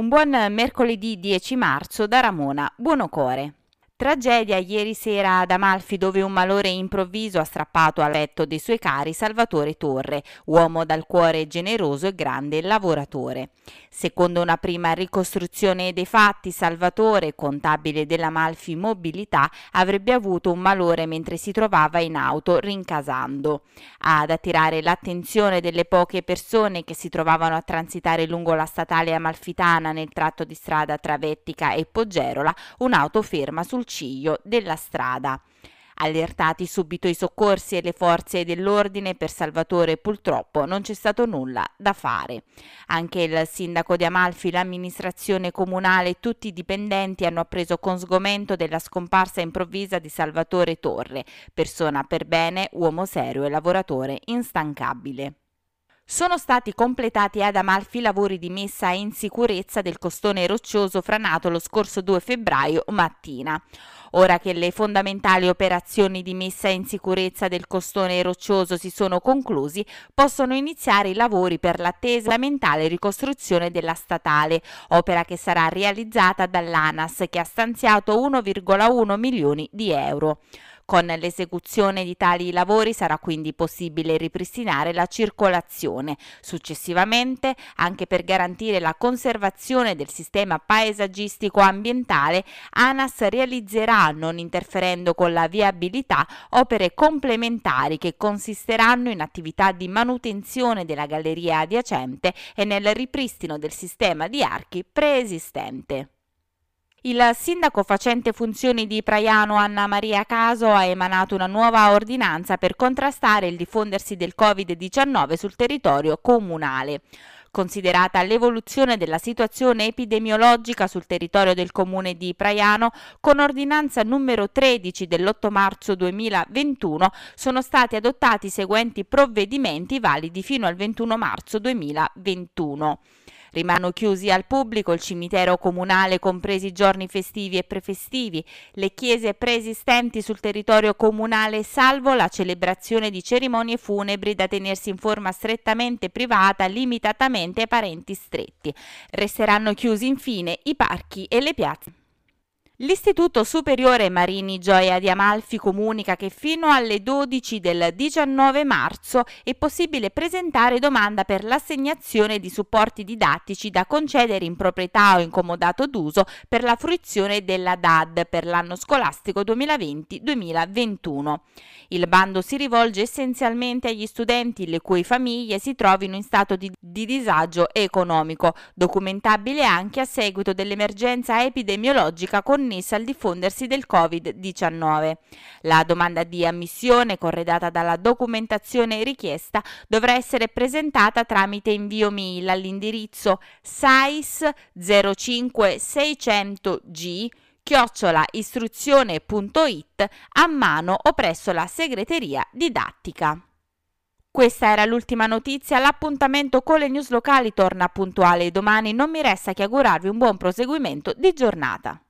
Un buon mercoledì 10 marzo da Ramona Buonocore. Tragedia ieri sera ad Amalfi, dove un malore improvviso ha strappato al letto dei suoi cari Salvatore Torre, uomo dal cuore generoso e grande lavoratore. Secondo una prima ricostruzione dei fatti, Salvatore, contabile dell'Amalfi Mobilità, avrebbe avuto un malore mentre si trovava in auto rincasando. Ad attirare l'attenzione delle poche persone che si trovavano a transitare lungo la statale amalfitana nel tratto di strada tra Vettica e Poggerola, un'auto ferma sul ciglio della strada. Allertati subito i soccorsi e le forze dell'ordine, per Salvatore purtroppo non c'è stato nulla da fare. Anche il sindaco di Amalfi, l'amministrazione comunale e tutti i dipendenti hanno appreso con sgomento della scomparsa improvvisa di Salvatore Torre, persona per bene, uomo serio e lavoratore instancabile. Sono stati completati ad Amalfi lavori di messa in sicurezza del costone roccioso franato lo scorso 2 febbraio mattina. Ora che le fondamentali operazioni di messa in sicurezza del costone roccioso si sono conclusi, possono iniziare i lavori per l'attesa fondamentale ricostruzione della statale, opera che sarà realizzata dall'ANAS, che ha stanziato 1,1 milioni di euro. Con l'esecuzione di tali lavori sarà quindi possibile ripristinare la circolazione. Successivamente, anche per garantire la conservazione del sistema paesaggistico ambientale, ANAS realizzerà, non interferendo con la viabilità, opere complementari che consisteranno in attività di manutenzione della galleria adiacente e nel ripristino del sistema di archi preesistente. Il sindaco facente funzioni di Praiano, Anna Maria Caso, ha emanato una nuova ordinanza per contrastare il diffondersi del Covid-19 sul territorio comunale. Considerata l'evoluzione della situazione epidemiologica sul territorio del comune di Praiano, con ordinanza numero 13 dell'8 marzo 2021 sono stati adottati i seguenti provvedimenti validi fino al 21 marzo 2021. Rimangono chiusi al pubblico il cimitero comunale, compresi i giorni festivi e prefestivi, le chiese preesistenti sul territorio comunale, salvo la celebrazione di cerimonie funebri da tenersi in forma strettamente privata, limitatamente ai parenti stretti. Resteranno chiusi infine i parchi e le piazze. L'Istituto Superiore Marini Gioia di Amalfi comunica che fino alle 12 del 19 marzo è possibile presentare domanda per l'assegnazione di supporti didattici da concedere in proprietà o in comodato d'uso per la fruizione della DAD per l'anno scolastico 2020-2021. Il bando si rivolge essenzialmente agli studenti le cui famiglie si trovino in stato di disagio economico, documentabile anche a seguito dell'emergenza epidemiologica connessa al diffondersi del Covid-19. La domanda di ammissione, corredata dalla documentazione richiesta, dovrà essere presentata tramite invio mail all'indirizzo sais05600g@istruzione.it, a mano o presso la segreteria didattica. Questa era l'ultima notizia. L'appuntamento con le news locali torna puntuale domani. Non mi resta che augurarvi un buon proseguimento di giornata.